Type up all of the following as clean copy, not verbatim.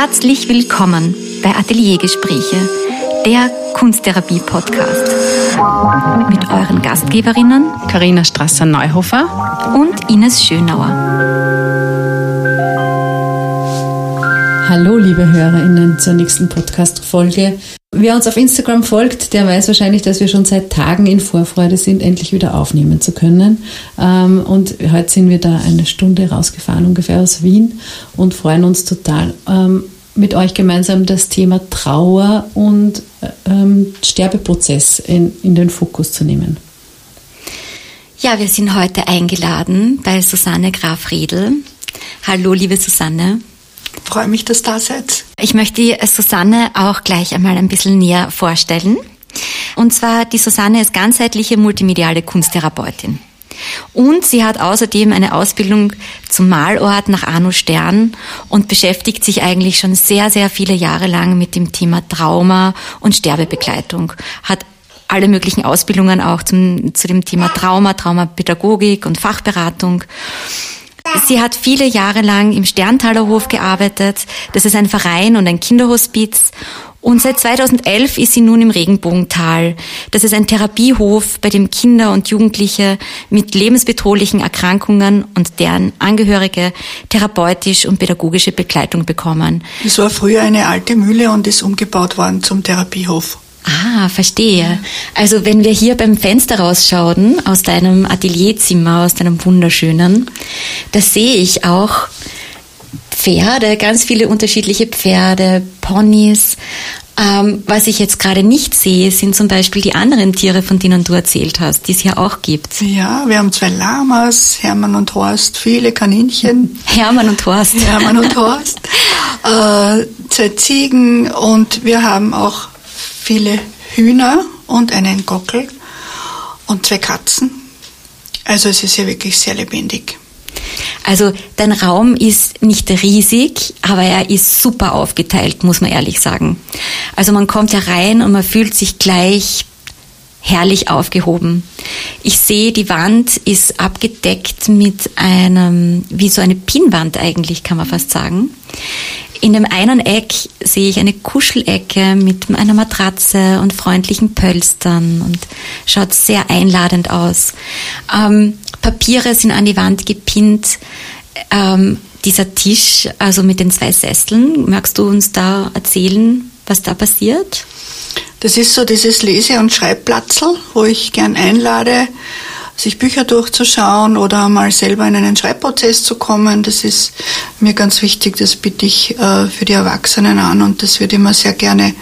Herzlich willkommen bei Ateliergespräche, der Kunsttherapie-Podcast. Mit euren Gastgeberinnen Carina Strasser-Neuhofer und Ines Schönauer. Hallo liebe HörerInnen zur nächsten Podcast-Folge. Wer uns auf Instagram folgt, der weiß wahrscheinlich, dass wir schon seit Tagen in Vorfreude sind, endlich wieder aufnehmen zu können. Und heute sind wir da eine Stunde rausgefahren, ungefähr aus Wien, und freuen uns total, mit euch gemeinsam das Thema Trauer und Sterbeprozess in den Fokus zu nehmen. Ja, wir sind heute eingeladen bei Susanne Graf-Redl. Hallo, liebe Susanne. Ich freue mich, dass du da seid. Ich möchte die Susanne auch gleich einmal ein bisschen näher vorstellen. Und zwar, die Susanne ist ganzheitliche multimediale Kunsttherapeutin. Und sie hat außerdem eine Ausbildung zum Malort nach Arno Stern und beschäftigt sich eigentlich schon sehr, sehr viele Jahre lang mit dem Thema Trauma und Sterbebegleitung. Hat alle möglichen Ausbildungen auch zu dem Thema Trauma, Traumapädagogik und Fachberatung. Sie hat viele Jahre lang im Sterntaler Hof gearbeitet. Das ist ein Verein und ein Kinderhospiz. Und seit 2011 ist sie nun im Regenbogental. Das ist ein Therapiehof, bei dem Kinder und Jugendliche mit lebensbedrohlichen Erkrankungen und deren Angehörige therapeutisch und pädagogische Begleitung bekommen. Es war früher eine alte Mühle und ist umgebaut worden zum Therapiehof. Ah, verstehe. Also wenn wir hier beim Fenster rausschauen, aus deinem Atelierzimmer, aus deinem wunderschönen, da sehe ich auch Pferde, ganz viele unterschiedliche Pferde, Ponys. Was ich jetzt gerade nicht sehe, sind zum Beispiel die anderen Tiere, von denen du erzählt hast, die es hier auch gibt. Ja, wir haben 2 Lamas, Hermann und Horst, viele Kaninchen. Hermann und Horst. 2 Ziegen, und wir haben auch viele Hühner und einen Gockel und 2 Katzen. Also es ist ja wirklich sehr lebendig. Also dein Raum ist nicht riesig, aber er ist super aufgeteilt, muss man ehrlich sagen. Also man kommt ja rein und man fühlt sich gleich herrlich aufgehoben. Ich sehe, die Wand ist abgedeckt mit einem, wie so eine Pinnwand eigentlich, kann man fast sagen. In dem einen Eck sehe ich eine Kuschelecke mit einer Matratze und freundlichen Pölstern und schaut sehr einladend aus. Papiere sind an die Wand gepinnt. Dieser Tisch, also mit den 2 Sesseln, magst du uns da erzählen, was da passiert? Das ist so dieses Lese- und Schreibplatzl, wo ich gern einlade, sich Bücher durchzuschauen oder mal selber in einen Schreibprozess zu kommen. Das ist mir ganz wichtig, das biete ich für die Erwachsenen an, und das wird immer sehr gerne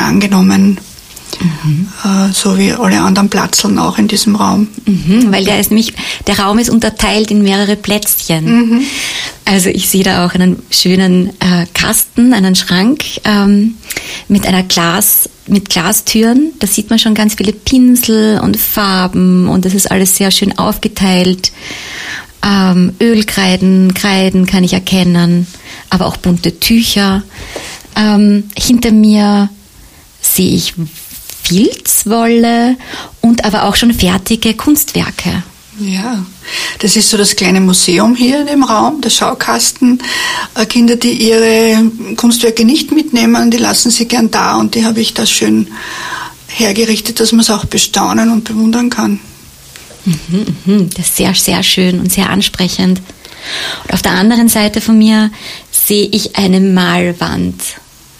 angenommen, so wie alle anderen Platzln auch in diesem Raum. Weil der ist nämlich, der Raum ist unterteilt in mehrere Plätzchen. Also ich sehe da auch einen schönen Kasten, einen Schrank mit Glastüren. Da sieht man schon ganz viele Pinsel und Farben, und das ist alles sehr schön aufgeteilt. Kreiden kann ich erkennen, aber auch bunte Tücher. Hinter mir sehe ich Filzwolle und aber auch schon fertige Kunstwerke. Ja, das ist so das kleine Museum hier in dem Raum, der Schaukasten. Kinder, die ihre Kunstwerke nicht mitnehmen, die lassen sie gern da, und die habe ich da schön hergerichtet, dass man es auch bestaunen und bewundern kann. Das ist sehr, sehr schön und sehr ansprechend. Und auf der anderen Seite von mir sehe ich eine Malwand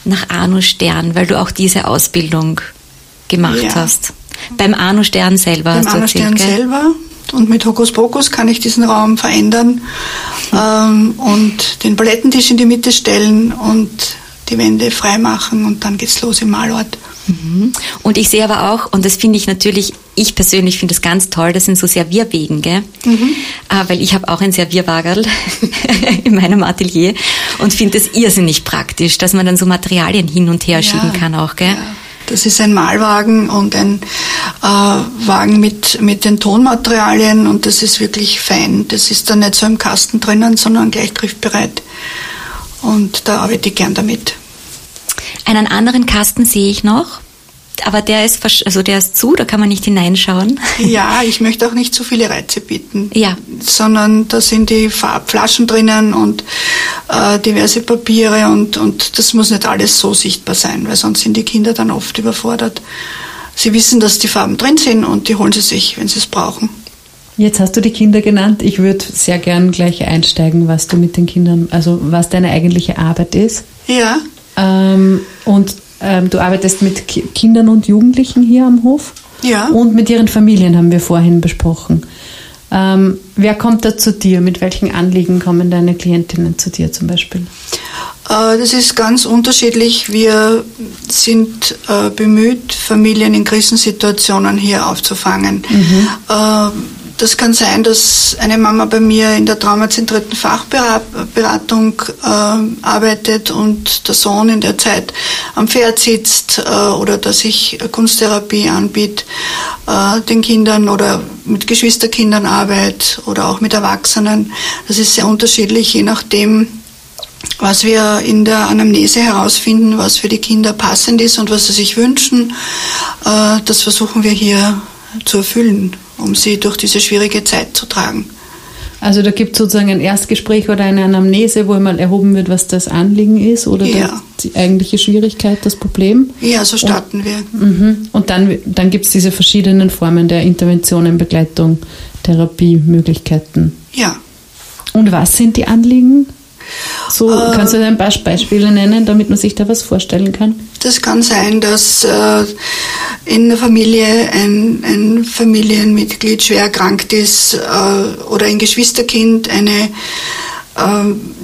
nach Arno Stern, weil du auch diese Ausbildung gemacht hast. Beim Arno Stern selber hast du erzählt, Arno Stern selber. Und mit Hokuspokus kann ich diesen Raum verändern und den Palettentisch in die Mitte stellen und die Wände freimachen, und dann geht's los im Malort. Und ich sehe aber auch, und das finde ich natürlich, ich persönlich finde das ganz toll, das sind so Servierwegen, gell? Weil ich habe auch ein Servierwagerl in meinem Atelier und finde das irrsinnig praktisch, dass man dann so Materialien hin und her schieben kann auch, gell? Ja. Das ist ein Malwagen und ein Wagen mit den Tonmaterialien, und das ist wirklich fein. Das ist dann nicht so im Kasten drinnen, sondern gleich triffbereit. Und da arbeite ich gern damit. Einen anderen Kasten sehe ich noch, aber der ist zu, da kann man nicht hineinschauen. Ja, ich möchte auch nicht zu viele Reize bieten, sondern da sind die Flaschen drinnen und diverse Papiere und das muss nicht alles so sichtbar sein, weil sonst sind die Kinder dann oft überfordert. Sie wissen, dass die Farben drin sind und die holen sie sich, wenn sie es brauchen. Jetzt hast du die Kinder genannt. Ich würde sehr gern gleich einsteigen, was du mit den Kindern, also was deine eigentliche Arbeit ist. Ja. Du arbeitest mit Kindern und Jugendlichen hier am Hof. Ja. Und mit ihren Familien haben wir vorhin besprochen. Wer kommt da zu dir? Mit welchen Anliegen kommen deine Klientinnen zu dir zum Beispiel? Das ist ganz unterschiedlich. Wir sind bemüht, Familien in Krisensituationen hier aufzufangen. Mhm. Das kann sein, dass eine Mama bei mir in der traumazentrierten Fachberatung arbeitet und der Sohn in der Zeit am Pferd sitzt oder dass ich Kunsttherapie anbiete den Kindern oder mit Geschwisterkindern arbeite oder auch mit Erwachsenen. Das ist sehr unterschiedlich, je nachdem, was wir in der Anamnese herausfinden, was für die Kinder passend ist und was sie sich wünschen. Das versuchen wir hier zu erfüllen, um sie durch diese schwierige Zeit zu tragen. Also da gibt es sozusagen ein Erstgespräch oder eine Anamnese, wo einmal erhoben wird, was das Anliegen ist oder ja, die eigentliche Schwierigkeit, das Problem? Ja, so starten wir. Mhm. Und dann gibt es diese verschiedenen Formen der Interventionen, Begleitung, Therapie, Möglichkeiten. Ja. Und was sind die Anliegen? So, kannst du ein paar Beispiele nennen, damit man sich da was vorstellen kann? Das kann sein, dass in der Familie ein Familienmitglied schwer erkrankt ist oder ein Geschwisterkind eine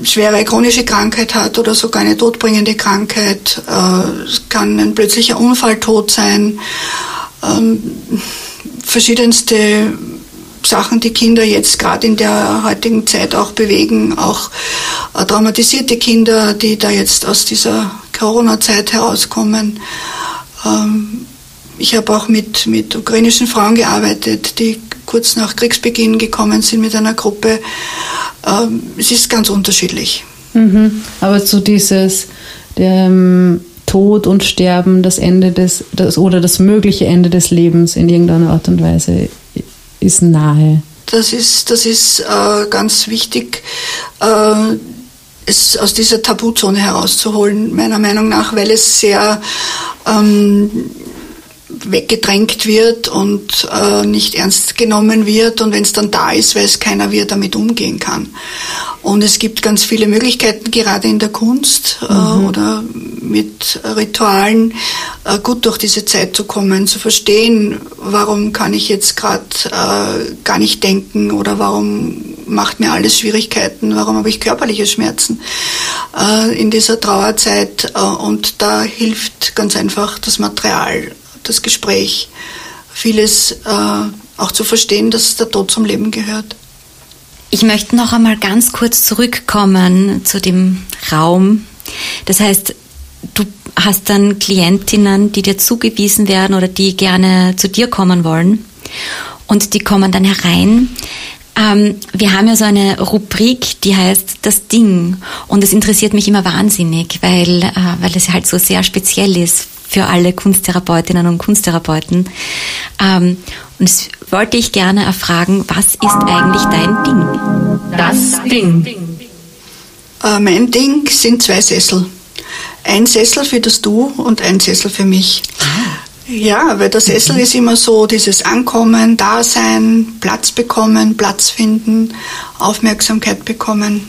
schwere chronische Krankheit hat oder sogar eine todbringende Krankheit. Es kann ein plötzlicher Unfalltod sein. Verschiedenste Sachen, die Kinder jetzt gerade in der heutigen Zeit auch bewegen, auch traumatisierte Kinder, die da jetzt aus dieser Corona-Zeit herauskommen. Ich habe auch mit ukrainischen Frauen gearbeitet, die kurz nach Kriegsbeginn gekommen sind mit einer Gruppe. Es ist ganz unterschiedlich. Mhm. Aber so dieses Tod und Sterben, das Ende oder das mögliche Ende des Lebens in irgendeiner Art und Weise ist nahe. Das ist ganz wichtig, es aus dieser Tabuzone herauszuholen, meiner Meinung nach, weil es sehr weggedrängt wird und nicht ernst genommen wird. Und wenn es dann da ist, weiß keiner, wie er damit umgehen kann. Und es gibt ganz viele Möglichkeiten, gerade in der Kunst oder mit Ritualen, gut durch diese Zeit zu kommen, zu verstehen, warum kann ich jetzt gerade gar nicht denken oder warum macht mir alles Schwierigkeiten, warum habe ich körperliche Schmerzen in dieser Trauerzeit. Und da hilft ganz einfach das Material, das Gespräch, vieles auch zu verstehen, dass der Tod zum Leben gehört. Ich möchte noch einmal ganz kurz zurückkommen zu dem Raum. Das heißt, du hast dann Klientinnen, die dir zugewiesen werden oder die gerne zu dir kommen wollen und die kommen dann herein. Wir haben ja so eine Rubrik, die heißt Das Ding, und das interessiert mich immer wahnsinnig, weil es halt so sehr speziell ist für alle Kunsttherapeutinnen und Kunsttherapeuten. Und das wollte ich gerne erfragen, was ist eigentlich dein Ding? Das Ding. Mein Ding sind 2 Sessel. Ein Sessel für das Du und ein Sessel für mich. Ja, weil der Sessel ist immer so dieses Ankommen, Dasein, Platz bekommen, Platz finden, Aufmerksamkeit bekommen.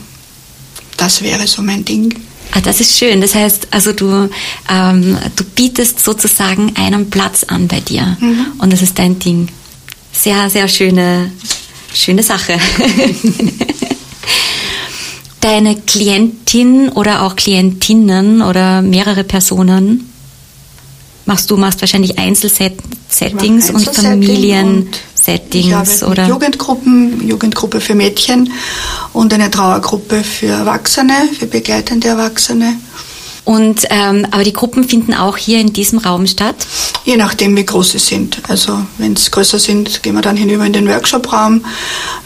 Das wäre so mein Ding. Ah, das ist schön. Das heißt, also du bietest sozusagen einen Platz an bei dir. Mhm. Und das ist dein Ding. Sehr, sehr schöne Sache. Deine Klientin oder auch Klientinnen oder mehrere Personen, machst du wahrscheinlich Einzelsettings und Familiensettings, oder? Jugendgruppe für Mädchen und eine Trauergruppe für Erwachsene, für begleitende Erwachsene. Und aber die Gruppen finden auch hier in diesem Raum statt? Je nachdem, wie groß sie sind. Also wenn es größer sind, gehen wir dann hinüber in den Workshop-Raum.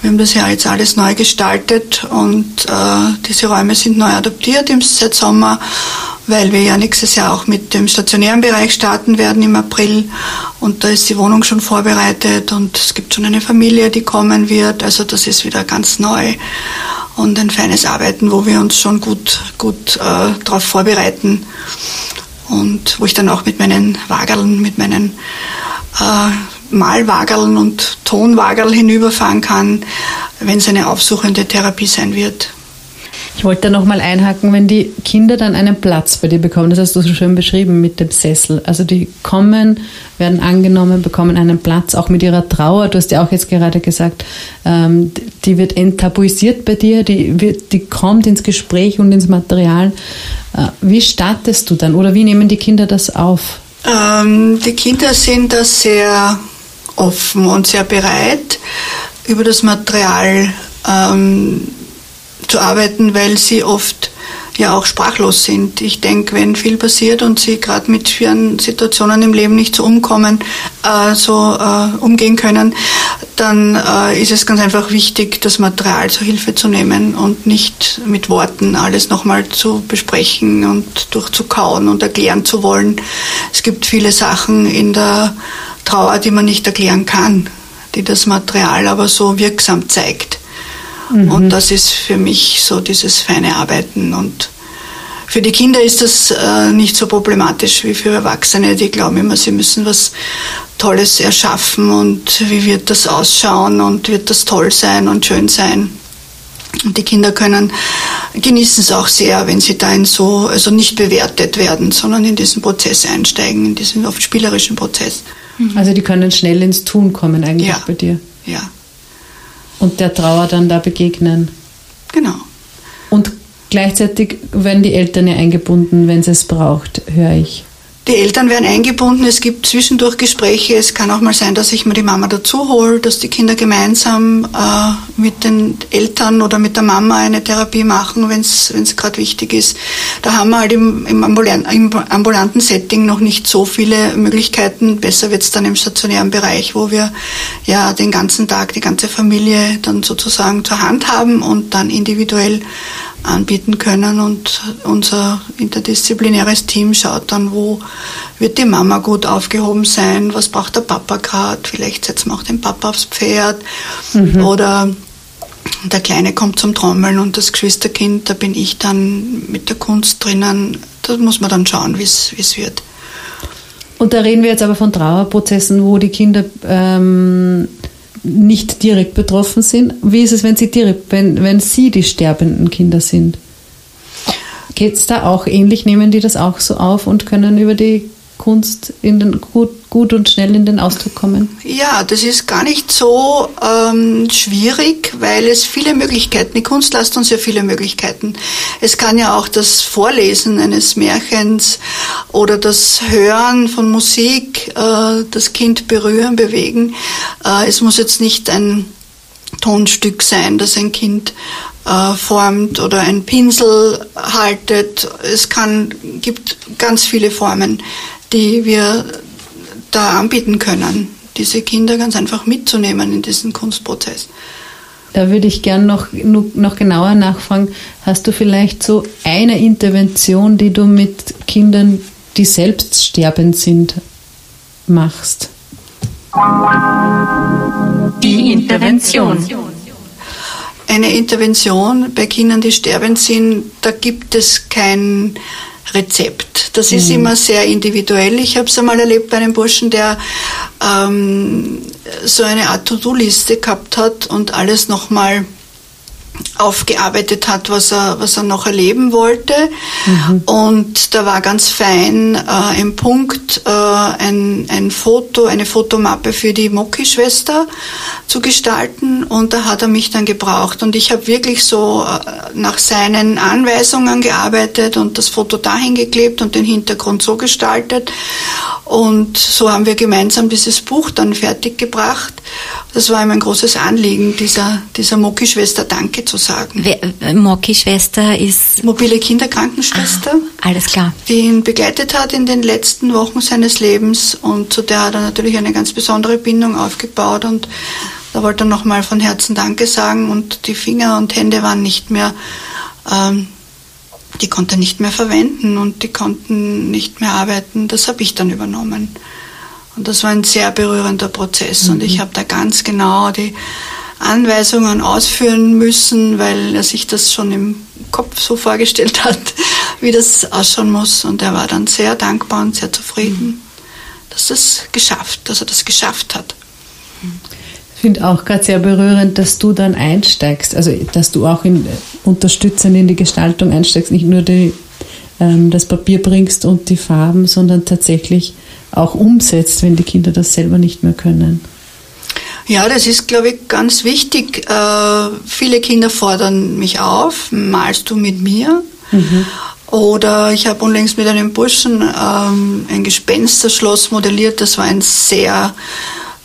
Wir haben das ja jetzt alles neu gestaltet und diese Räume sind neu adaptiert seit Sommer, weil wir ja nächstes Jahr auch mit dem stationären Bereich starten werden im April. Und da ist die Wohnung schon vorbereitet und es gibt schon eine Familie, die kommen wird. Also das ist wieder ganz neu. und ein feines Arbeiten, wo wir uns schon gut darauf vorbereiten und wo ich dann auch mit meinen Waagerln, mit meinen Malwaagerln und Tonwaagerl hinüberfahren kann, wenn es eine aufsuchende Therapie sein wird. Ich wollte da nochmal einhaken, wenn die Kinder dann einen Platz bei dir bekommen, das hast du so schön beschrieben mit dem Sessel, also die kommen, werden angenommen, bekommen einen Platz, auch mit ihrer Trauer, du hast ja auch jetzt gerade gesagt, die wird enttabuisiert bei dir, die kommt ins Gespräch und ins Material. Wie startest du dann oder wie nehmen die Kinder das auf? Die Kinder sind da sehr offen und sehr bereit, über das Material zu arbeiten, weil sie oft ja auch sprachlos sind. Ich denke, wenn viel passiert und sie gerade mit schweren Situationen im Leben nicht so umgehen können, dann ist es ganz einfach wichtig, das Material zur Hilfe zu nehmen und nicht mit Worten alles nochmal zu besprechen und durchzukauen und erklären zu wollen. Es gibt viele Sachen in der Trauer, die man nicht erklären kann, die das Material aber so wirksam zeigt. Und das ist für mich so dieses feine Arbeiten. Und für die Kinder ist das nicht so problematisch wie für Erwachsene, die glauben immer, sie müssen was Tolles erschaffen und wie wird das ausschauen und wird das toll sein und schön sein. Und die Kinder genießen es auch sehr, wenn sie da also nicht bewertet werden, sondern in diesen Prozess einsteigen, in diesen oft spielerischen Prozess. Also die können schnell ins Tun kommen eigentlich bei dir? Ja. Und der Trauer dann da begegnen. Genau. Und gleichzeitig werden die Eltern ja eingebunden, wenn sie es braucht, höre ich. Die Eltern werden eingebunden, es gibt zwischendurch Gespräche. Es kann auch mal sein, dass ich mir die Mama dazu hole, dass die Kinder gemeinsam mit den Eltern oder mit der Mama eine Therapie machen, wenn es gerade wichtig ist. Da haben wir halt im ambulanten Setting noch nicht so viele Möglichkeiten. Besser wird es dann im stationären Bereich, wo wir ja den ganzen Tag die ganze Familie dann sozusagen zur Hand haben und dann individuell anbieten können, und unser interdisziplinäres Team schaut dann, wo wird die Mama gut aufgehoben sein, was braucht der Papa gerade, vielleicht setzen wir auch den Papa aufs Pferd oder der Kleine kommt zum Trommeln und das Geschwisterkind, da bin ich dann mit der Kunst drinnen, da muss man dann schauen, wie es wird. Und da reden wir jetzt aber von Trauerprozessen, wo die Kinder nicht direkt betroffen sind. Wie ist es, wenn sie wenn sie die sterbenden Kinder sind? Geht es da auch ähnlich? Nehmen die das auch so auf und können über die Kunst gut und schnell in den Ausdruck kommen? Ja, das ist gar nicht so schwierig, weil es viele Möglichkeiten, die Kunst lässt uns ja viele Möglichkeiten. Es kann ja auch das Vorlesen eines Märchens oder das Hören von Musik, das Kind berühren, bewegen. Es muss jetzt nicht ein Tonstück sein, das ein Kind formt oder ein Pinsel haltet. Es gibt ganz viele Formen, die wir da anbieten können, diese Kinder ganz einfach mitzunehmen in diesen Kunstprozess. Da würde ich gern noch genauer nachfragen. Hast du vielleicht so eine Intervention, die du mit Kindern, die selbst sterbend sind, machst? Die Intervention. Eine Intervention bei Kindern, die sterbend sind, da gibt es kein Rezept. Das ist immer sehr individuell. Ich habe es einmal erlebt bei einem Burschen, der so eine Art To-Do-Liste gehabt hat und alles nochmal aufgearbeitet hat, was er noch erleben wollte. Und da war ganz fein ein Punkt, ein Foto, eine Fotomappe für die Moki-Schwester zu gestalten, und da hat er mich dann gebraucht und ich habe wirklich so nach seinen Anweisungen gearbeitet und das Foto dahin geklebt und den Hintergrund so gestaltet, und so haben wir gemeinsam dieses Buch dann fertig gebracht. Das war ihm ein großes Anliegen, dieser Moki-Schwester Danke zu sagen. Moki-Schwester ist? Mobile Kinderkrankenschwester. Ah, alles klar. Die ihn begleitet hat in den letzten Wochen seines Lebens, und zu der hat er natürlich eine ganz besondere Bindung aufgebaut, und da wollte er nochmal von Herzen Danke sagen, und die Finger und Hände waren nicht mehr, die konnte er nicht mehr verwenden und die konnten nicht mehr arbeiten. Das habe ich dann übernommen. Und das war ein sehr berührender Prozess, und ich habe da ganz genau die Anweisungen ausführen müssen, weil er sich das schon im Kopf so vorgestellt hat, wie das ausschauen muss. Und er war dann sehr dankbar und sehr zufrieden, dass er das geschafft hat. Ich finde auch gerade sehr berührend, dass du dann einsteigst, also dass du auch unterstützend in die Gestaltung einsteigst, nicht nur das Papier bringst und die Farben, sondern tatsächlich auch umsetzt, wenn die Kinder das selber nicht mehr können. Ja, das ist, glaube ich, ganz wichtig. Viele Kinder fordern mich auf, malst du mit mir? Mhm. Oder ich habe unlängst mit einem Burschen ein Gespensterschloss modelliert. Das war ein sehr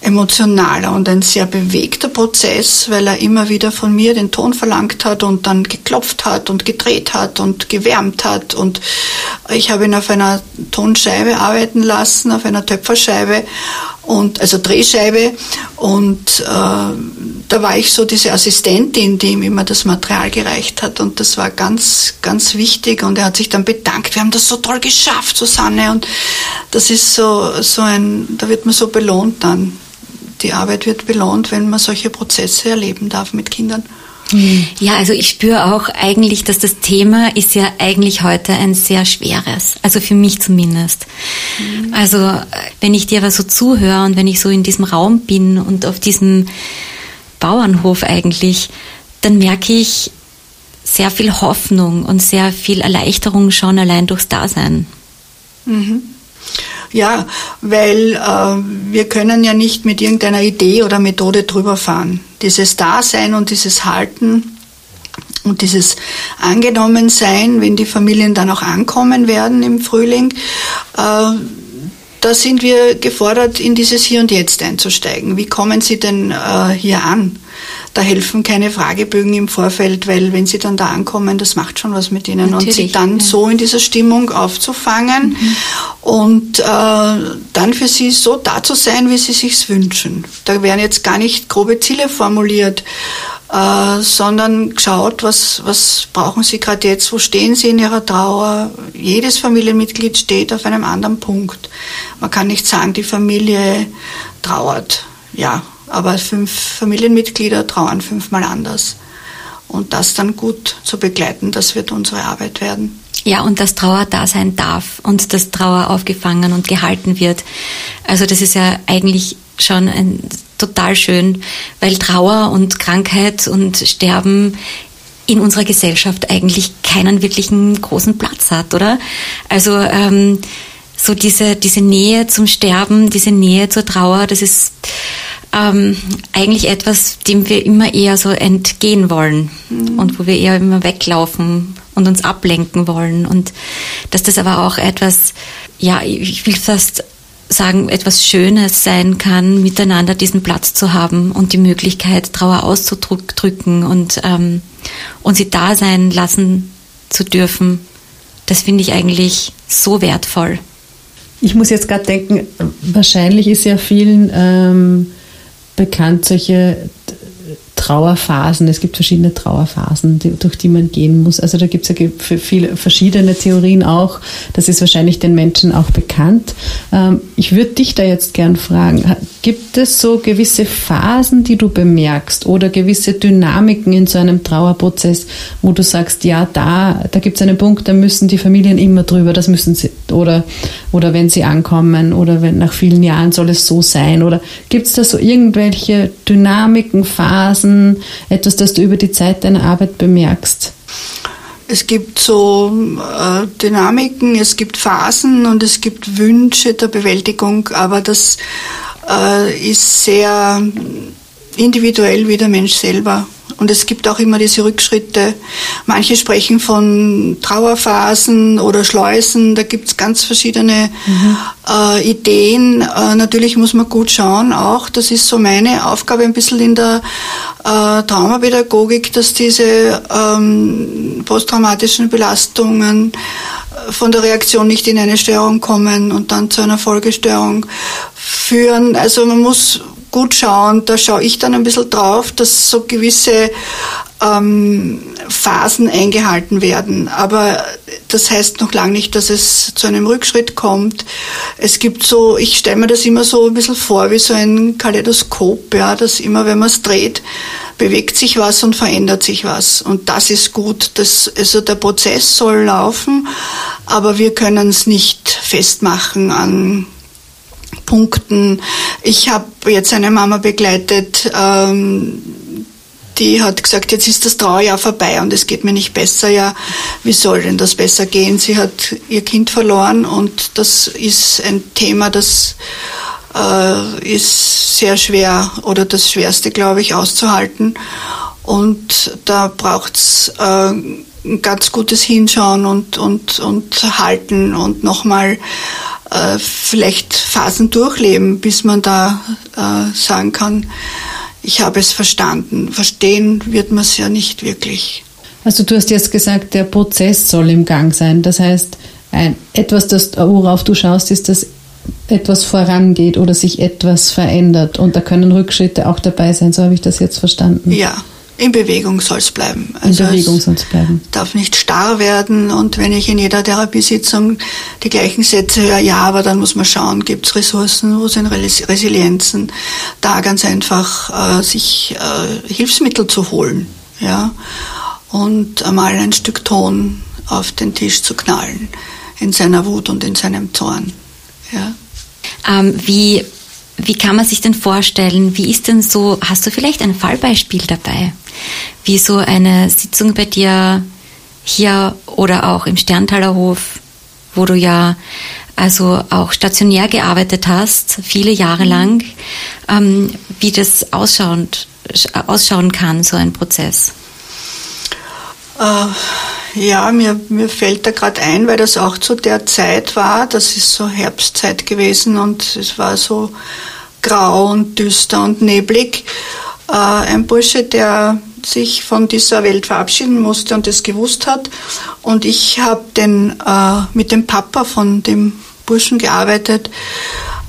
emotionaler und ein sehr bewegter Prozess, weil er immer wieder von mir den Ton verlangt hat und dann geklopft hat und gedreht hat und gewärmt hat. Und ich habe ihn auf einer Tonscheibe arbeiten lassen, auf einer Töpferscheibe. Also Drehscheibe, und da war ich so diese Assistentin, die ihm immer das Material gereicht hat, und das war ganz, ganz wichtig, und er hat sich dann bedankt, wir haben das so toll geschafft, Susanne, und das ist da wird man so belohnt dann. Die Arbeit wird belohnt, wenn man solche Prozesse erleben darf mit Kindern. Ja, also ich spüre auch eigentlich, dass das Thema ist ja eigentlich heute ein sehr schweres, also für mich zumindest. Mhm. Also wenn ich dir aber so zuhöre und wenn ich so in diesem Raum bin und auf diesem Bauernhof eigentlich, dann merke ich sehr viel Hoffnung und sehr viel Erleichterung schon allein durchs Dasein. Mhm. Ja, weil wir können ja nicht mit irgendeiner Idee oder Methode drüber fahren. Dieses Dasein und dieses Halten und dieses Angenommensein, wenn die Familien dann auch ankommen werden im Frühling, da sind wir gefordert, in dieses Hier und Jetzt einzusteigen. Wie kommen Sie denn hier an? Da helfen keine Fragebögen im Vorfeld, weil wenn sie dann da ankommen, das macht schon was mit ihnen. Natürlich, und sie dann so in dieser Stimmung aufzufangen, mhm, und dann für sie so da zu sein, wie sie sich's wünschen. Da werden jetzt gar nicht grobe Ziele formuliert, sondern geschaut, was brauchen sie gerade jetzt, wo stehen sie in ihrer Trauer. Jedes Familienmitglied steht auf einem anderen Punkt. Man kann nicht sagen, die Familie trauert, ja. Aber 5 Familienmitglieder trauern 5-mal anders. Und das dann gut zu begleiten, das wird unsere Arbeit werden. Ja, und dass Trauer da sein darf und dass Trauer aufgefangen und gehalten wird. Also das ist ja eigentlich schon total schön, weil Trauer und Krankheit und Sterben in unserer Gesellschaft eigentlich keinen wirklichen großen Platz hat, oder? Also so diese Nähe zum Sterben, diese Nähe zur Trauer, das ist eigentlich etwas, dem wir immer eher so entgehen wollen, mhm, und wo wir eher immer weglaufen und uns ablenken wollen, und dass das aber auch etwas, ja, ich will fast sagen, etwas Schönes sein kann, miteinander diesen Platz zu haben und die Möglichkeit, Trauer auszudrücken und sie da sein lassen zu dürfen, das finde ich eigentlich so wertvoll. Ich muss jetzt gerade denken, wahrscheinlich ist ja vielen bekannt, solche Trauerphasen. Es gibt verschiedene Trauerphasen, durch die man gehen muss. Also da gibt es ja viele verschiedene Theorien auch. Das ist wahrscheinlich den Menschen auch bekannt. Ich würde dich da jetzt gern fragen, gibt es so gewisse Phasen, die du bemerkst, oder gewisse Dynamiken in so einem Trauerprozess, wo du sagst, ja, da gibt es einen Punkt, da müssen die Familien immer drüber, das müssen sie, oder wenn sie ankommen, oder wenn nach vielen Jahren soll es so sein, oder gibt es da so irgendwelche Dynamiken, Phasen, etwas, das du über die Zeit deiner Arbeit bemerkst? Es gibt so Dynamiken, es gibt Phasen und es gibt Wünsche der Bewältigung, aber das ist sehr individuell wie der Mensch selber. Und es gibt auch immer diese Rückschritte. Manche sprechen von Trauerphasen oder Schleusen. Da gibt es ganz verschiedene, mhm, Ideen. Natürlich muss man gut schauen auch. Das ist so meine Aufgabe ein bisschen in der Traumapädagogik, dass diese posttraumatischen Belastungen von der Reaktion nicht in eine Störung kommen und dann zu einer Folgestörung führen. Also man muss gut schauen, da schaue ich dann ein bisschen drauf, dass so gewisse Phasen eingehalten werden. Aber Das heißt noch lange nicht, dass es zu einem Rückschritt kommt. Es gibt so, ich stelle mir das immer so ein bisschen vor wie so ein Kaleidoskop, ja, dass immer, wenn man es dreht, bewegt sich was und verändert sich was. Und das ist gut. Also der Prozess soll laufen, aber wir können es nicht festmachen an Punkten. Ich habe jetzt eine Mama begleitet, die hat gesagt, jetzt ist das Trauerjahr vorbei und es geht mir nicht besser. Ja, wie soll denn das besser gehen? Sie hat ihr Kind verloren und das ist ein Thema, das ist sehr schwer oder das Schwerste, glaube ich, auszuhalten. Und da braucht es ein ganz gutes Hinschauen und Halten und nochmal vielleicht Phasen durchleben, bis man da sagen kann, ich habe es verstanden. Verstehen wird man es ja nicht wirklich. Also du hast jetzt gesagt, der Prozess soll im Gang sein. Das heißt, etwas, worauf du schaust, ist, dass etwas vorangeht oder sich etwas verändert. Und da können Rückschritte auch dabei sein. So habe ich das jetzt verstanden. Ja, in Bewegung soll es bleiben. Also in Bewegung soll es bleiben. Darf nicht starr werden. Und wenn ich in jeder Therapiesitzung die gleichen Sätze höre, ja, aber dann muss man schauen, gibt es Ressourcen, wo sind Resilienzen? Da ganz einfach sich Hilfsmittel zu holen, ja, und einmal ein Stück Ton auf den Tisch zu knallen in seiner Wut und in seinem Zorn. Ja. Wie kann man sich denn vorstellen, wie ist denn so, hast du vielleicht ein Fallbeispiel dabei, wie so eine Sitzung bei dir hier oder auch im Sterntaler Hof, wo du ja also auch stationär gearbeitet hast, viele Jahre lang, wie das ausschauen kann, so ein Prozess? Ja, mir fällt da gerade ein, weil das auch zu der Zeit war, das ist so Herbstzeit gewesen und es war so grau und düster und neblig. Ein Bursche, der sich von dieser Welt verabschieden musste und es gewusst hat. Und ich habe mit dem Papa von dem Burschen gearbeitet,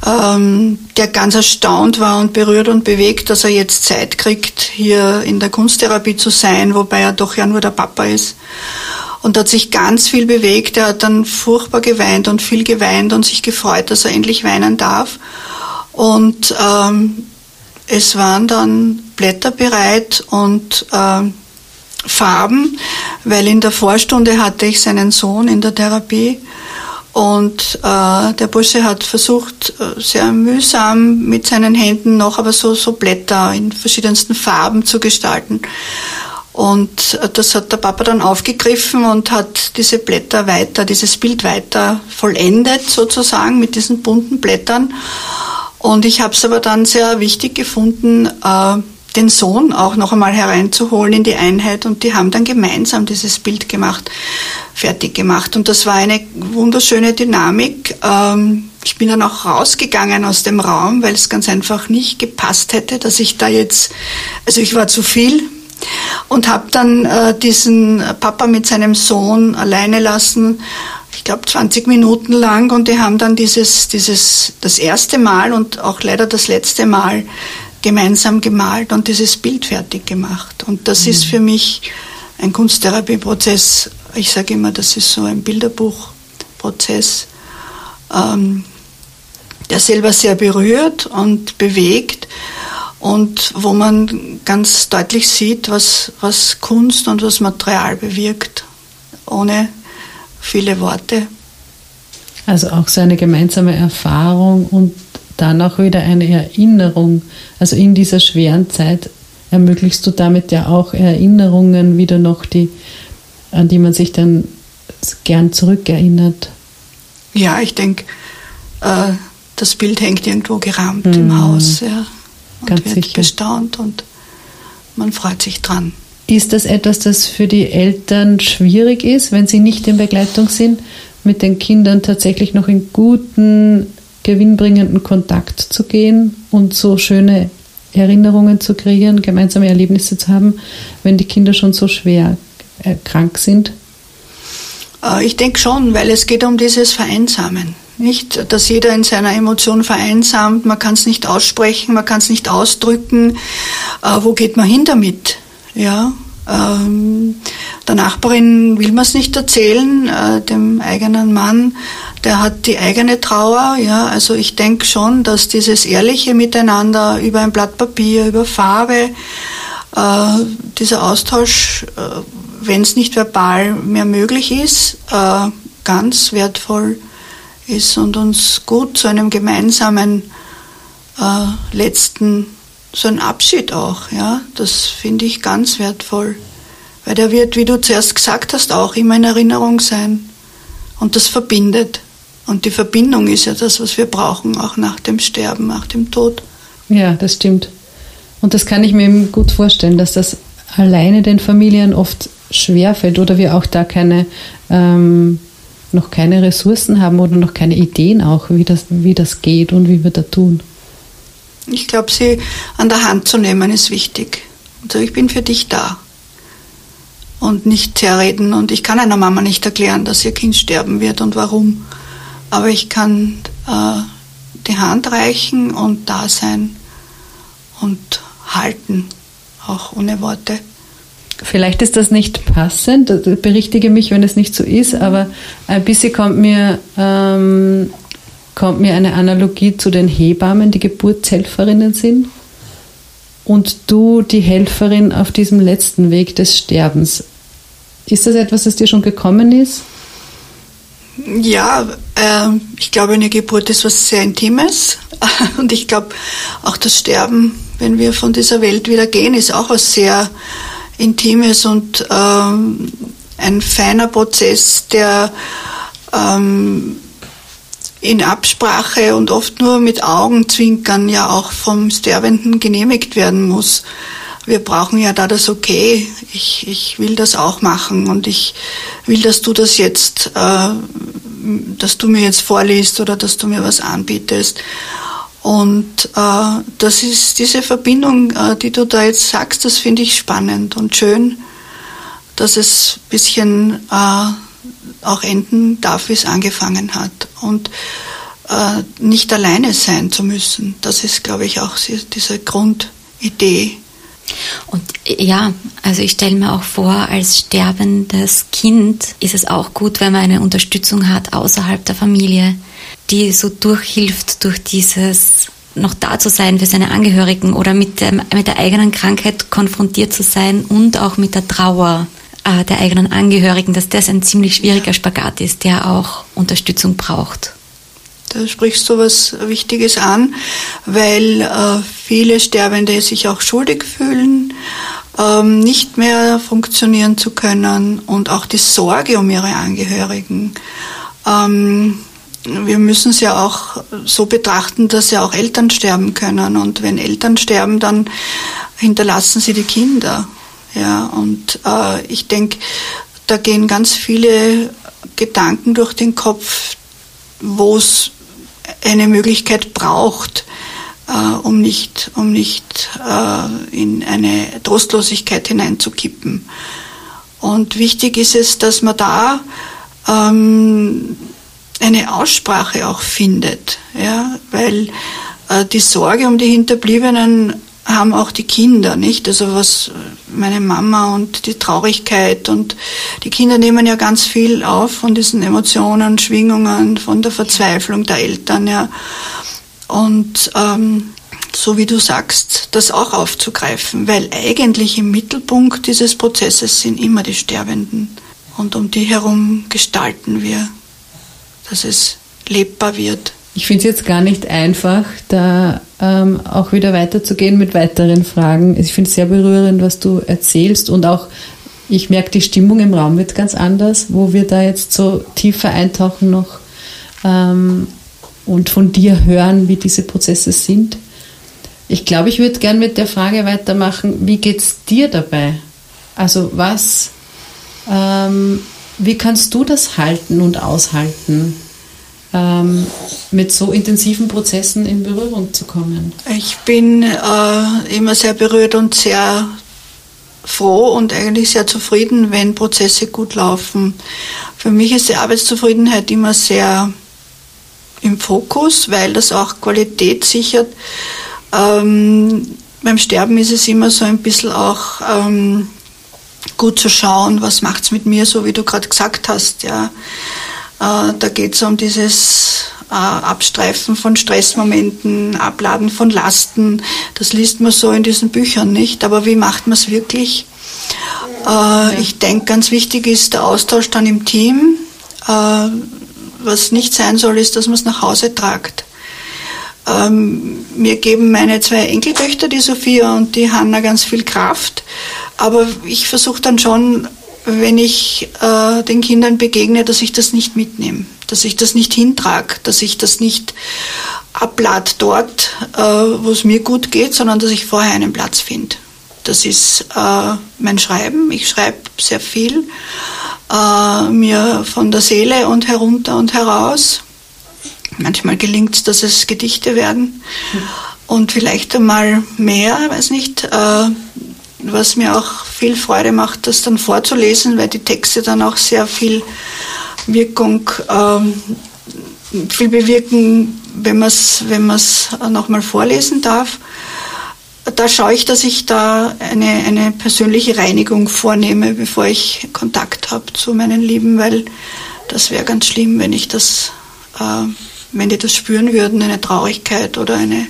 der ganz erstaunt war und berührt und bewegt, dass er jetzt Zeit kriegt, hier in der Kunsttherapie zu sein, wobei er doch ja nur der Papa ist. Und hat sich ganz viel bewegt. Er hat dann furchtbar geweint und viel geweint und sich gefreut, dass er endlich weinen darf. Und es waren dann Blätter bereit und Farben, weil in der Vorstunde hatte ich seinen Sohn in der Therapie. Und der Bursche hat versucht, sehr mühsam mit seinen Händen noch, aber so Blätter in verschiedensten Farben zu gestalten. Und das hat der Papa dann aufgegriffen und hat diese Blätter weiter, dieses Bild weiter vollendet sozusagen mit diesen bunten Blättern. Und ich habe es aber dann sehr wichtig gefunden, den Sohn auch noch einmal hereinzuholen in die Einheit, und die haben dann gemeinsam dieses Bild fertig gemacht. Und das war eine wunderschöne Dynamik. Ich bin dann auch rausgegangen aus dem Raum, weil es ganz einfach nicht gepasst hätte, dass ich da jetzt, also ich war zu viel, und habe dann diesen Papa mit seinem Sohn alleine lassen, ich glaube 20 Minuten lang, und die haben dann das erste Mal und auch leider das letzte Mal gemeinsam gemalt und dieses Bild fertig gemacht. Und das ist für mich ein Kunsttherapieprozess. Ich sage immer, das ist so ein Bilderbuchprozess, der selber sehr berührt und bewegt und wo man ganz deutlich sieht, was Kunst und was Material bewirkt, ohne viele Worte. Also auch so eine gemeinsame Erfahrung und dann auch wieder eine Erinnerung. Also in dieser schweren Zeit ermöglichst du damit ja auch Erinnerungen wieder noch, an die man sich dann gern zurückerinnert. Ja, ich denke, das Bild hängt irgendwo gerahmt im Haus. Ja, und ganz wird sicher bestaunt und man freut sich dran. Ist das etwas, das für die Eltern schwierig ist, wenn sie nicht in Begleitung sind, mit den Kindern tatsächlich noch in guten, gewinnbringenden Kontakt zu gehen und so schöne Erinnerungen zu kreieren, gemeinsame Erlebnisse zu haben, wenn die Kinder schon so schwer krank sind? Ich denke schon, weil es geht um dieses Vereinsamen. Nicht, dass jeder in seiner Emotion vereinsamt, man kann es nicht aussprechen, man kann es nicht ausdrücken. Wo geht man hin damit? Ja, Der Nachbarin will man es nicht erzählen, dem eigenen Mann, der hat die eigene Trauer. Ja, also ich denke schon, dass dieses ehrliche Miteinander über ein Blatt Papier, über Farbe, dieser Austausch, wenn es nicht verbal mehr möglich ist, ganz wertvoll ist und uns gut zu einem gemeinsamen letzten, so einen Abschied auch. Ja, das finde ich ganz wertvoll, weil der wird, wie du zuerst gesagt hast, auch immer in Erinnerung sein. Und das verbindet. Und die Verbindung ist ja das, was wir brauchen, auch nach dem Sterben, nach dem Tod. Ja, das stimmt. Und das kann ich mir eben gut vorstellen, dass das alleine den Familien oft schwerfällt oder wir auch da keine, noch keine Ressourcen haben oder noch keine Ideen auch, wie das geht und wie wir da tun. Ich glaube, sie an der Hand zu nehmen ist wichtig. Also ich bin für dich da. Und nicht zerreden. Und ich kann einer Mama nicht erklären, dass ihr Kind sterben wird und warum. Aber ich kann die Hand reichen und da sein und halten, auch ohne Worte. Vielleicht ist das nicht passend, berichtige mich, wenn es nicht so ist, aber ein bisschen kommt mir eine Analogie zu den Hebammen, die Geburtshelferinnen sind. Und du, die Helferin auf diesem letzten Weg des Sterbens. Ist das etwas, das dir schon gekommen ist? Ja, ich glaube, eine Geburt ist was sehr Intimes. Und ich glaube, auch das Sterben, wenn wir von dieser Welt wieder gehen, ist auch was sehr Intimes und ein feiner Prozess, der in Absprache und oft nur mit Augenzwinkern ja auch vom Sterbenden genehmigt werden muss. Wir brauchen ja da das Okay. Ich will das auch machen und ich will, dass du das jetzt, dass du mir jetzt vorliest oder dass du mir was anbietest. Und das ist diese Verbindung, die du da jetzt sagst, das finde ich spannend und schön, dass es ein bisschen auch enden darf, wie es angefangen hat. Und nicht alleine sein zu müssen, das ist, glaube ich, auch diese Grundidee. Und ja, also ich stelle mir auch vor, als sterbendes Kind ist es auch gut, wenn man eine Unterstützung hat außerhalb der Familie, die so durchhilft durch dieses noch da zu sein für seine Angehörigen oder mit der eigenen Krankheit konfrontiert zu sein und auch mit der Trauer der eigenen Angehörigen, dass das ein ziemlich schwieriger Spagat ist, der auch Unterstützung braucht. Da sprichst du was Wichtiges an, weil viele Sterbende sich auch schuldig fühlen, nicht mehr funktionieren zu können und auch die Sorge um ihre Angehörigen. Wir müssen es ja auch so betrachten, dass ja auch Eltern sterben können und wenn Eltern sterben, dann hinterlassen sie die Kinder. Ja, und ich denke, da gehen ganz viele Gedanken durch den Kopf, wo es eine Möglichkeit braucht, um nicht in eine Trostlosigkeit hineinzukippen. Und wichtig ist es, dass man da eine Aussprache auch findet, ja, weil die Sorge um die Hinterbliebenen haben auch die Kinder, nicht? Also was meine Mama und die Traurigkeit und die Kinder nehmen ja ganz viel auf von diesen Emotionen, Schwingungen, von der Verzweiflung der Eltern, ja. Und so wie du sagst, das auch aufzugreifen, weil eigentlich im Mittelpunkt dieses Prozesses sind immer die Sterbenden und um die herum gestalten wir, dass es lebbar wird. Ich finde es jetzt gar nicht einfach, da auch wieder weiterzugehen mit weiteren Fragen. Ich finde es sehr berührend, was du erzählst und auch, ich merke, die Stimmung im Raum wird ganz anders, wo wir da jetzt so tiefer eintauchen noch und von dir hören, wie diese Prozesse sind. Ich glaube, ich würde gern mit der Frage weitermachen, wie geht's dir dabei? Also was, wie kannst du das halten und aushalten? Mit so intensiven Prozessen in Berührung zu kommen? Ich bin immer sehr berührt und sehr froh und eigentlich sehr zufrieden, wenn Prozesse gut laufen. Für mich ist die Arbeitszufriedenheit immer sehr im Fokus, weil das auch Qualität sichert. Beim Sterben ist es immer so ein bisschen auch gut zu schauen, was macht es mit mir, so wie du gerade gesagt hast. Ja. Da geht es um dieses Abstreifen von Stressmomenten, Abladen von Lasten. Das liest man so in diesen Büchern nicht, aber wie macht man es wirklich? Ich denke, ganz wichtig ist der Austausch dann im Team. Was nicht sein soll, ist, dass man es nach Hause tragt. Mir geben meine zwei Enkeltöchter, die Sophia und die Hanna, ganz viel Kraft. Aber ich versuche dann schon, wenn ich den Kindern begegne, dass ich das nicht mitnehme, dass ich das nicht hintrage, dass ich das nicht ablade dort, wo es mir gut geht, sondern dass ich vorher einen Platz finde. Das ist mein Schreiben. Ich schreibe sehr viel, mir von der Seele und herunter und heraus. Manchmal gelingt es, dass es Gedichte werden und vielleicht einmal mehr, weiß nicht, was mir auch viel Freude macht, das dann vorzulesen, weil die Texte dann auch sehr viel Wirkung, viel bewirken, wenn man es nochmal vorlesen darf. Da schaue ich, dass ich da eine persönliche Reinigung vornehme, bevor ich Kontakt habe zu meinen Lieben, weil das wäre ganz schlimm, wenn ich das, wenn die das spüren würden, eine Traurigkeit oder eine...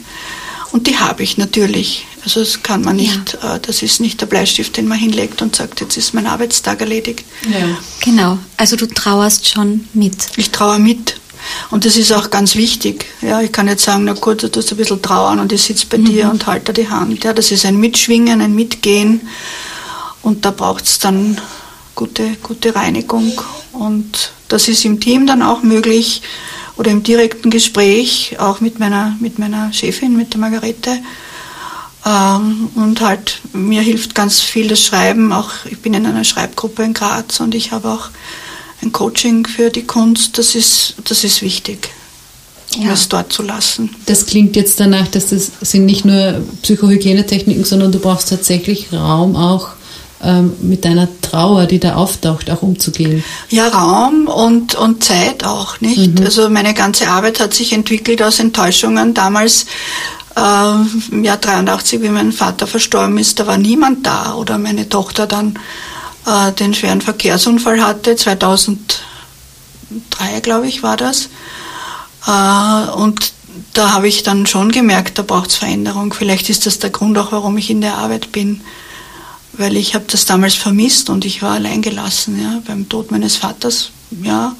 Und die habe ich natürlich. Also das kann man nicht, ja. Das ist nicht der Bleistift, den man hinlegt und sagt, jetzt ist mein Arbeitstag erledigt. Ja. Genau, also du trauerst schon mit. Ich trauere mit. Und das ist auch ganz wichtig. Ja, ich kann jetzt sagen, na gut, du tust ein bisschen trauern und ich sitze bei dir und halte dir die Hand. Ja, das ist ein Mitschwingen, ein Mitgehen. Und da braucht es dann gute Reinigung. Und das ist im Team dann auch möglich oder im direkten Gespräch, auch mit meiner Chefin, mit der Margarete. Und halt, mir hilft ganz viel das Schreiben. Auch ich bin in einer Schreibgruppe in Graz und ich habe auch ein Coaching für die Kunst, das ist wichtig, um es dort zu lassen. Das klingt jetzt danach, dass das sind nicht nur Psychohygienetechniken, sondern du brauchst tatsächlich Raum auch mit deiner Trauer, die da auftaucht, auch umzugehen. Ja, Raum und Zeit auch, nicht? Also meine ganze Arbeit hat sich entwickelt aus Enttäuschungen. Damals im Jahr 83, wie mein Vater verstorben ist, da war niemand da oder meine Tochter dann den schweren Verkehrsunfall hatte, 2003, glaube ich, war das. Und da habe ich dann schon gemerkt, da braucht es Veränderung. Vielleicht ist das der Grund auch, warum ich in der Arbeit bin, weil ich habe das damals vermisst und ich war allein gelassen, ja, beim Tod meines Vaters, ja,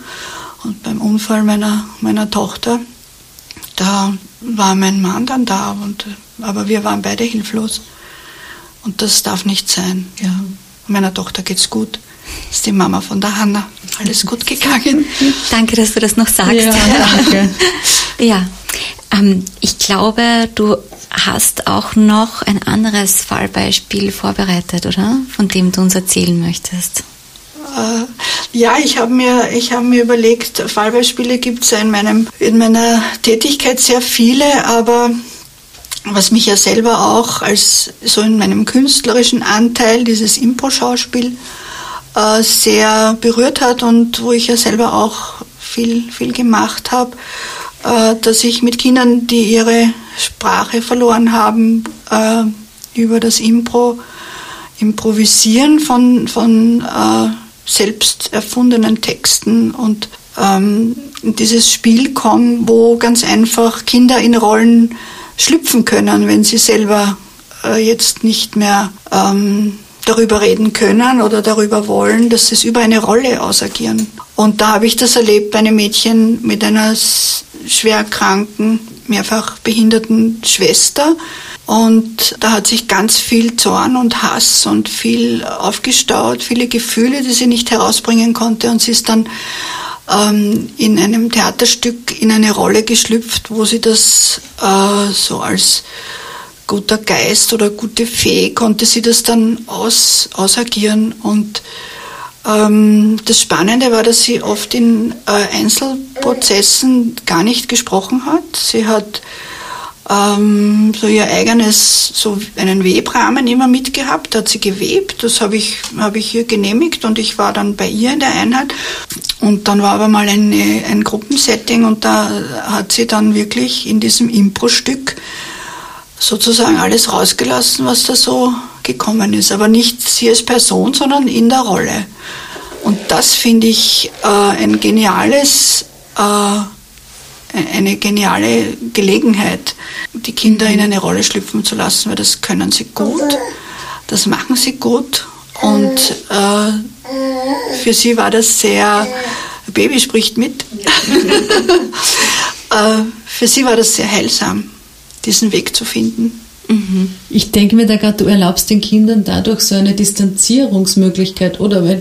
und beim Unfall meiner Tochter. Da war mein Mann dann da, aber wir waren beide hilflos. Und das darf nicht sein, ja. Meiner Tochter geht's gut. Das ist die Mama von der Hanna. Alles gut gegangen. Danke, dass du das noch sagst. Ja, danke. Ja. Ich glaube, du hast auch noch ein anderes Fallbeispiel vorbereitet, oder? Von dem du uns erzählen möchtest. Ja, ich habe mir überlegt, Fallbeispiele gibt es ja in meiner Tätigkeit sehr viele, aber was mich ja selber auch als so in meinem künstlerischen Anteil, dieses Impro-Schauspiel, sehr berührt hat und wo ich ja selber auch viel gemacht habe, dass ich mit Kindern, die ihre Sprache verloren haben, über das Improvisieren von selbst erfundenen Texten und dieses Spiel kommen, wo ganz einfach Kinder in Rollen schlüpfen können, wenn sie selber jetzt nicht mehr darüber reden können oder darüber wollen, dass sie es über eine Rolle ausagieren. Und da habe ich das erlebt bei einem Mädchen mit einer schwerkranken, mehrfach behinderten Schwester. Und da hat sich ganz viel Zorn und Hass und viel aufgestaut, viele Gefühle, die sie nicht herausbringen konnte. Und sie ist dann in einem Theaterstück in eine Rolle geschlüpft, wo sie das so als guter Geist oder gute Fee konnte sie das dann ausagieren. Und das Spannende war, dass sie oft in Einzelprozessen gar nicht gesprochen hat. Sie hat so ihr eigenes, so einen Webrahmen immer mitgehabt, hat sie gewebt, das habe ich ihr genehmigt und ich war dann bei ihr in der Einheit und dann war aber mal ein Gruppensetting und da hat sie dann wirklich in diesem Impro-Stück sozusagen alles rausgelassen, was da so gekommen ist. Aber nicht sie als Person, sondern in der Rolle. Und das finde ich eine geniale Gelegenheit, die Kinder in eine Rolle schlüpfen zu lassen, weil das können sie gut, das machen sie gut. Und für sie war das sehr, Baby spricht mit, für sie war das sehr heilsam, diesen Weg zu finden. Mhm. Ich denke mir da gerade, du erlaubst den Kindern dadurch so eine Distanzierungsmöglichkeit, oder?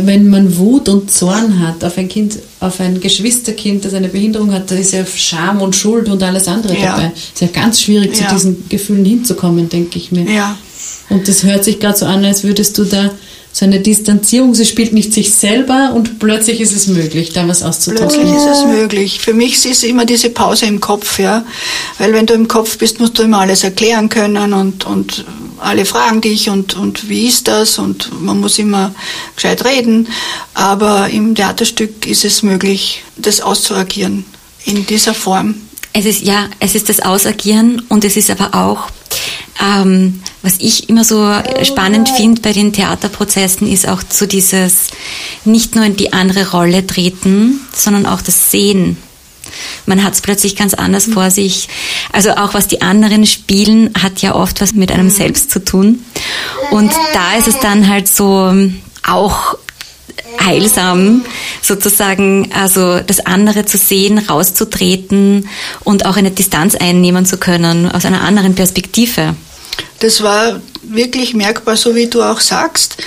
Wenn man Wut und Zorn hat auf ein Kind, auf ein Geschwisterkind, das eine Behinderung hat, da ist ja Scham und Schuld und alles andere dabei. Es ist ja ganz schwierig, zu diesen Gefühlen hinzukommen, denke ich mir. Ja. Und das hört sich gerade so an, als würdest du da so eine Distanzierung, sie spielt nicht sich selber und plötzlich ist es möglich, da was auszudrücken. Plötzlich ist es möglich. Für mich ist immer diese Pause im Kopf, ja. Weil wenn du im Kopf bist, musst du immer alles erklären können und alle fragen dich und wie ist das und man muss immer gescheit reden. Aber im Theaterstück ist es möglich, das auszuagieren in dieser Form. Es ist das Ausagieren und es ist aber auch, was ich immer so spannend finde bei den Theaterprozessen, ist auch so dieses nicht nur in die andere Rolle treten, sondern auch das Sehen. Man hat es plötzlich ganz anders vor sich. Also auch was die anderen spielen, hat ja oft was mit einem selbst zu tun. Und da ist es dann halt so auch heilsam, sozusagen, also das andere zu sehen, rauszutreten und auch eine Distanz einnehmen zu können, aus einer anderen Perspektive. Das war wirklich merkbar, so wie du auch sagst.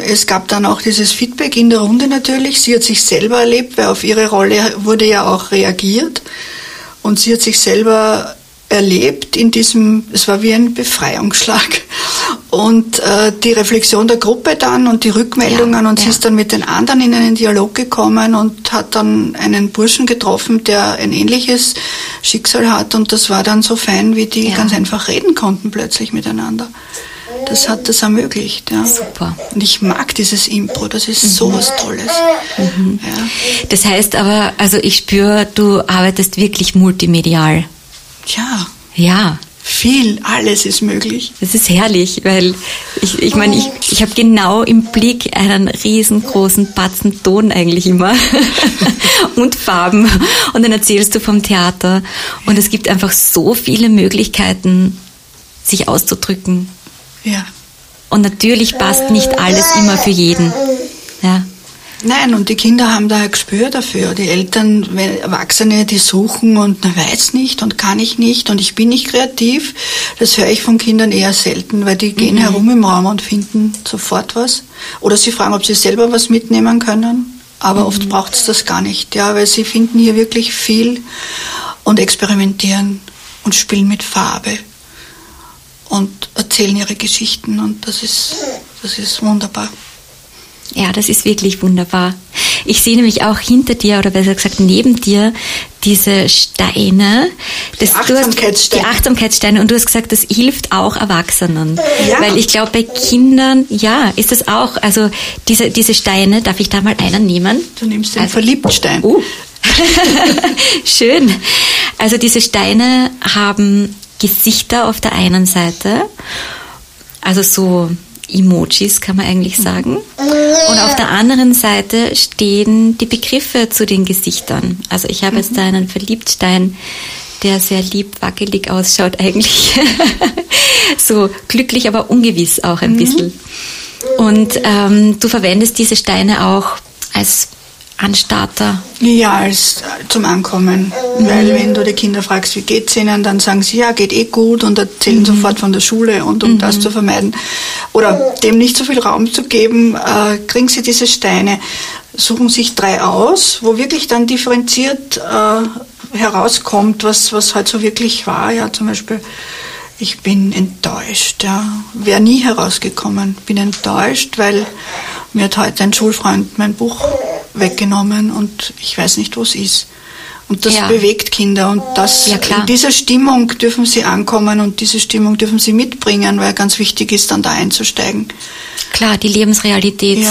Es gab dann auch dieses Feedback in der Runde natürlich. Sie hat sich selber erlebt, weil auf ihre Rolle wurde ja auch reagiert. Und sie hat sich selber erlebt in diesem, es war wie ein Befreiungsschlag. Und die Reflexion der Gruppe dann und die Rückmeldungen und sie ist dann mit den anderen in einen Dialog gekommen und hat dann einen Burschen getroffen, der ein ähnliches Schicksal hat und das war dann so fein, wie die ganz einfach reden konnten plötzlich miteinander. Das hat das ermöglicht. Ja. Super. Und ich mag dieses Impro, das ist so was Tolles. Mhm. Ja. Das heißt aber, also ich spüre, du arbeitest wirklich multimedial. Ja. Ja. Viel, alles ist möglich. Das ist herrlich, weil ich meine, ich habe genau im Blick einen riesengroßen Batzen Ton eigentlich immer und Farben und dann erzählst du vom Theater und es gibt einfach so viele Möglichkeiten, sich auszudrücken. Ja. Und natürlich passt nicht alles immer für jeden. Ja. Nein, und die Kinder haben da ein Gespür dafür. Die Eltern, Erwachsene, die suchen und weiß nicht und kann ich nicht und ich bin nicht kreativ. Das höre ich von Kindern eher selten, weil die gehen herum im Raum und finden sofort was. Oder sie fragen, ob sie selber was mitnehmen können. Aber oft braucht es das gar nicht, ja, weil sie finden hier wirklich viel und experimentieren und spielen mit Farbe und erzählen ihre Geschichten und das ist wunderbar. Ja, das ist wirklich wunderbar. Ich sehe nämlich auch hinter dir, oder besser gesagt neben dir, diese Steine. Die Achtsamkeitssteine. Und du hast gesagt, das hilft auch Erwachsenen. Ja. Weil ich glaube, bei Kindern, ja, ist das auch. Also diese Steine, darf ich da mal einen nehmen? Du nimmst den Verliebtstein. Oh. Schön. Also diese Steine haben Gesichter auf der einen Seite. Also so Emojis, kann man eigentlich sagen. Und auf der anderen Seite stehen die Begriffe zu den Gesichtern. Also ich habe jetzt da einen Verliebtstein, der sehr lieb wackelig ausschaut eigentlich. So glücklich, aber ungewiss auch ein bisschen. Und du verwendest diese Steine auch als Anstarter? Ja, zum Ankommen. Weil wenn du die Kinder fragst, wie geht's ihnen, dann sagen sie, ja, geht eh gut und erzählen sofort von der Schule und um das zu vermeiden oder dem nicht so viel Raum zu geben, kriegen sie diese Steine, suchen sich 3 aus, wo wirklich dann differenziert herauskommt, was halt so wirklich war. Ja, zum Beispiel, ich bin enttäuscht, ja, wäre nie herausgekommen. Bin enttäuscht, weil mir hat heute ein Schulfreund mein Buch weggenommen und ich weiß nicht, wo es ist. Und das bewegt Kinder und in dieser Stimmung dürfen sie ankommen und diese Stimmung dürfen sie mitbringen, weil ganz wichtig ist, dann da einzusteigen. Klar, die Lebensrealität,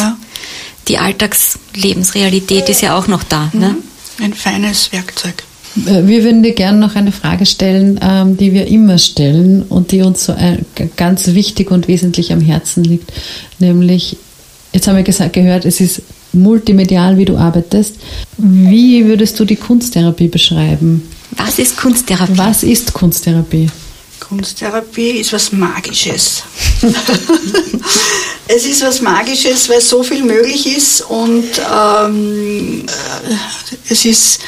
die Alltagslebensrealität ist ja auch noch da. Ne? Ein feines Werkzeug. Wir würden dir gerne noch eine Frage stellen, die wir immer stellen und die uns so ganz wichtig und wesentlich am Herzen liegt. Nämlich, jetzt haben wir gehört, es ist multimedial, wie du arbeitest. Wie würdest du die Kunsttherapie beschreiben? Was ist Kunsttherapie? Was ist Kunsttherapie? Kunsttherapie ist was Magisches. Es ist was Magisches, weil so viel möglich ist und es ist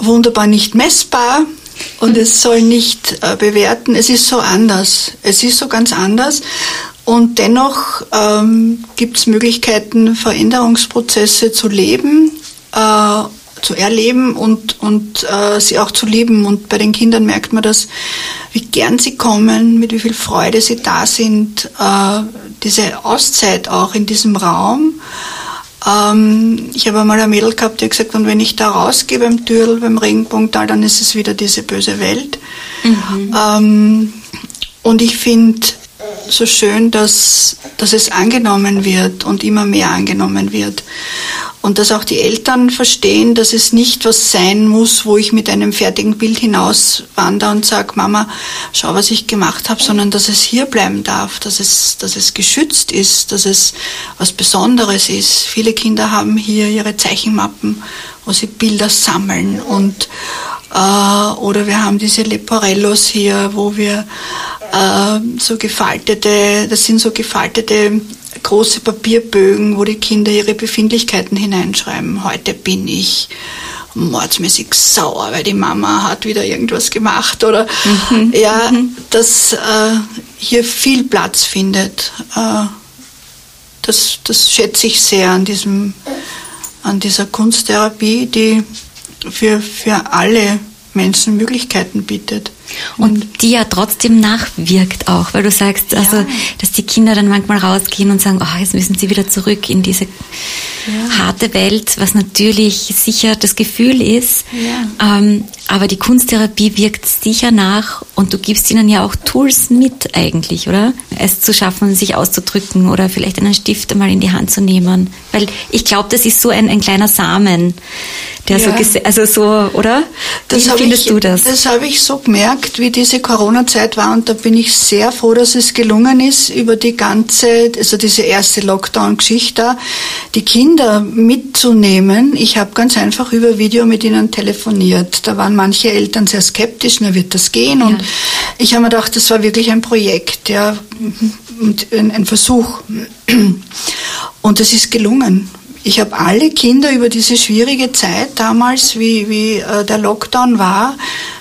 wunderbar nicht messbar und es soll nicht bewerten. Es ist so anders. Es ist so ganz anders und dennoch gibt es Möglichkeiten, Veränderungsprozesse zu leben, zu erleben und sie auch zu lieben. Und bei den Kindern merkt man das, wie gern sie kommen, mit wie viel Freude sie da sind, diese Auszeit auch in diesem Raum. Ich habe einmal ein Mädel gehabt, die hat gesagt, und wenn ich da rausgehe beim Türl, beim Regenbogental, dann ist es wieder diese böse Welt. Mhm. Und ich finde so schön, dass es angenommen wird und immer mehr angenommen wird. Und dass auch die Eltern verstehen, dass es nicht was sein muss, wo ich mit einem fertigen Bild hinauswandere und sage, Mama, schau, was ich gemacht habe, sondern dass es hier bleiben darf, dass es geschützt ist, dass es was Besonderes ist. Viele Kinder haben hier ihre Zeichenmappen, wo sie Bilder sammeln. Und oder wir haben diese Leporellos hier, wo wir das sind so gefaltete große Papierbögen, wo die Kinder ihre Befindlichkeiten hineinschreiben. Heute bin ich mordsmäßig sauer, weil die Mama hat wieder irgendwas gemacht. Oder ja, dass hier viel Platz findet. Das schätze ich sehr an dieser Kunsttherapie, die für alle Menschen Möglichkeiten bietet. Und die ja trotzdem nachwirkt auch, weil du sagst, also, ja, dass die Kinder dann manchmal rausgehen und sagen, oh, jetzt müssen sie wieder zurück in diese harte Welt, was natürlich sicher das Gefühl ist, aber die Kunsttherapie wirkt sicher nach und du gibst ihnen ja auch Tools mit eigentlich, oder? Es zu schaffen, sich auszudrücken oder vielleicht einen Stift einmal in die Hand zu nehmen, weil ich glaube, das ist so ein kleiner Samen, der so, oder? Wie findest du das? Das habe ich so gemerkt, wie diese Corona-Zeit war und da bin ich sehr froh, dass es gelungen ist, über die ganze, also diese erste Lockdown-Geschichte, die Kinder mitzunehmen. Ich habe ganz einfach über Video mit ihnen telefoniert. Da waren manche Eltern sehr skeptisch, na, wird das gehen? Und ich habe mir gedacht, das war wirklich ein Projekt, und ein Versuch. Und es ist gelungen. Ich habe alle Kinder über diese schwierige Zeit damals, wie der Lockdown war,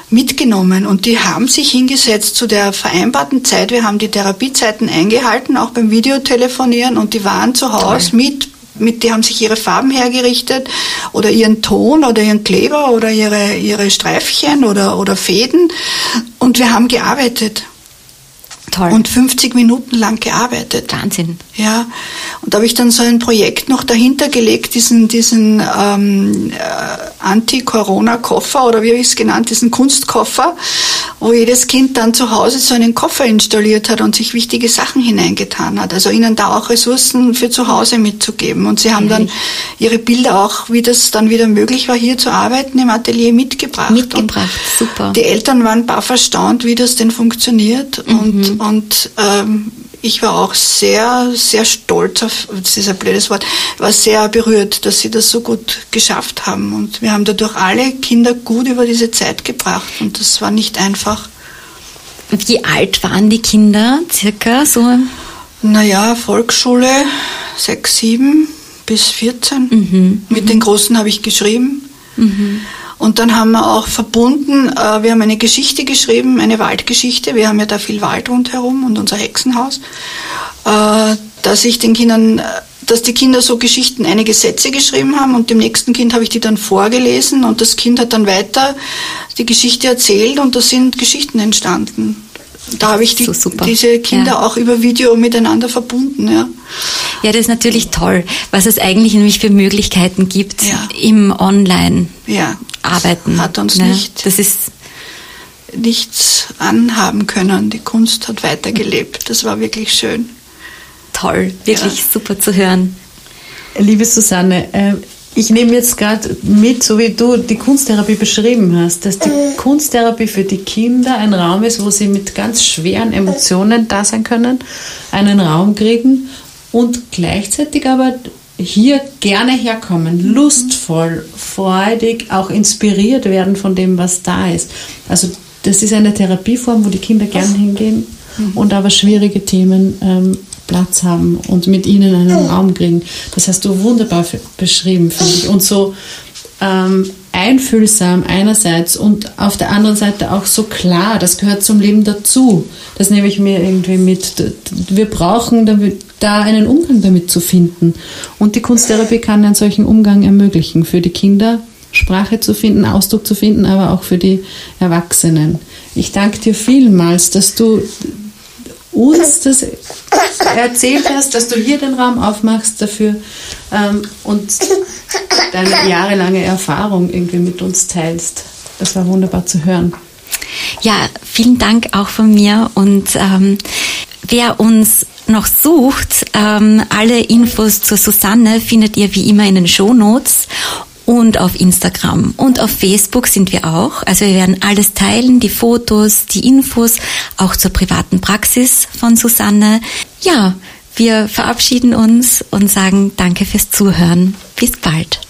mitgenommen. Und die haben sich hingesetzt zu der vereinbarten Zeit. Wir haben die Therapiezeiten eingehalten, auch beim Videotelefonieren. Und die waren zu Hause mit. Die haben sich ihre Farben hergerichtet oder ihren Ton oder ihren Kleber oder ihre Streifchen oder Fäden. Und wir haben gearbeitet. Toll. Und 50 Minuten lang gearbeitet. Wahnsinn. Ja, und da habe ich dann so ein Projekt noch dahinter gelegt, diesen Anti-Corona-Koffer oder wie habe ich es genannt, diesen Kunstkoffer, wo jedes Kind dann zu Hause so einen Koffer installiert hat und sich wichtige Sachen hineingetan hat. Also ihnen da auch Ressourcen für zu Hause mitzugeben. Und sie haben dann ihre Bilder auch, wie das dann wieder möglich war, hier zu arbeiten, im Atelier mitgebracht. Super. Die Eltern waren baff verstaunt, wie das denn funktioniert. Und ich war auch sehr, sehr stolz auf, das ist ein blödes Wort, war sehr berührt, dass sie das so gut geschafft haben. Und wir haben dadurch alle Kinder gut über diese Zeit gebracht. Und das war nicht einfach. Wie alt waren die Kinder circa? So? Naja, Volksschule 6, 7 bis 14. Mit den Großen habe ich geschrieben. Und dann haben wir auch verbunden, wir haben eine Geschichte geschrieben, eine Waldgeschichte. Wir haben ja da viel Wald rundherum und unser Hexenhaus, dass die Kinder so Geschichten, einige Sätze geschrieben haben und dem nächsten Kind habe ich die dann vorgelesen und das Kind hat dann weiter die Geschichte erzählt und da sind Geschichten entstanden. Da habe ich diese Kinder auch über Video miteinander verbunden. Ja, das ist natürlich toll, was es eigentlich nämlich für Möglichkeiten gibt im Online-Arbeiten. Ja, das hat uns nichts anhaben können. Die Kunst hat weitergelebt. Das war wirklich schön. Toll, wirklich super zu hören. Liebe Susanne, Ich nehme jetzt gerade mit, so wie du die Kunsttherapie beschrieben hast, dass die Kunsttherapie für die Kinder ein Raum ist, wo sie mit ganz schweren Emotionen da sein können, einen Raum kriegen und gleichzeitig aber hier gerne herkommen, lustvoll, freudig, auch inspiriert werden von dem, was da ist. Also das ist eine Therapieform, wo die Kinder gerne hingehen und aber schwierige Themen Platz haben und mit ihnen einen Raum kriegen. Das hast du wunderbar beschrieben, finde ich. Und so einfühlsam einerseits und auf der anderen Seite auch so klar, das gehört zum Leben dazu. Das nehme ich mir irgendwie mit. Wir brauchen da einen Umgang damit zu finden. Und die Kunsttherapie kann einen solchen Umgang ermöglichen, für die Kinder Sprache zu finden, Ausdruck zu finden, aber auch für die Erwachsenen. Ich danke dir vielmals, dass du uns das erzählt hast, dass du hier den Raum aufmachst dafür und deine jahrelange Erfahrung irgendwie mit uns teilst. Das war wunderbar zu hören. Ja, vielen Dank auch von mir und wer uns noch sucht, alle Infos zur Susanne findet ihr wie immer in den Shownotes. Und auf Instagram und auf Facebook sind wir auch. Also wir werden alles teilen, die Fotos, die Infos, auch zur privaten Praxis von Susanne. Ja, wir verabschieden uns und sagen danke fürs Zuhören. Bis bald.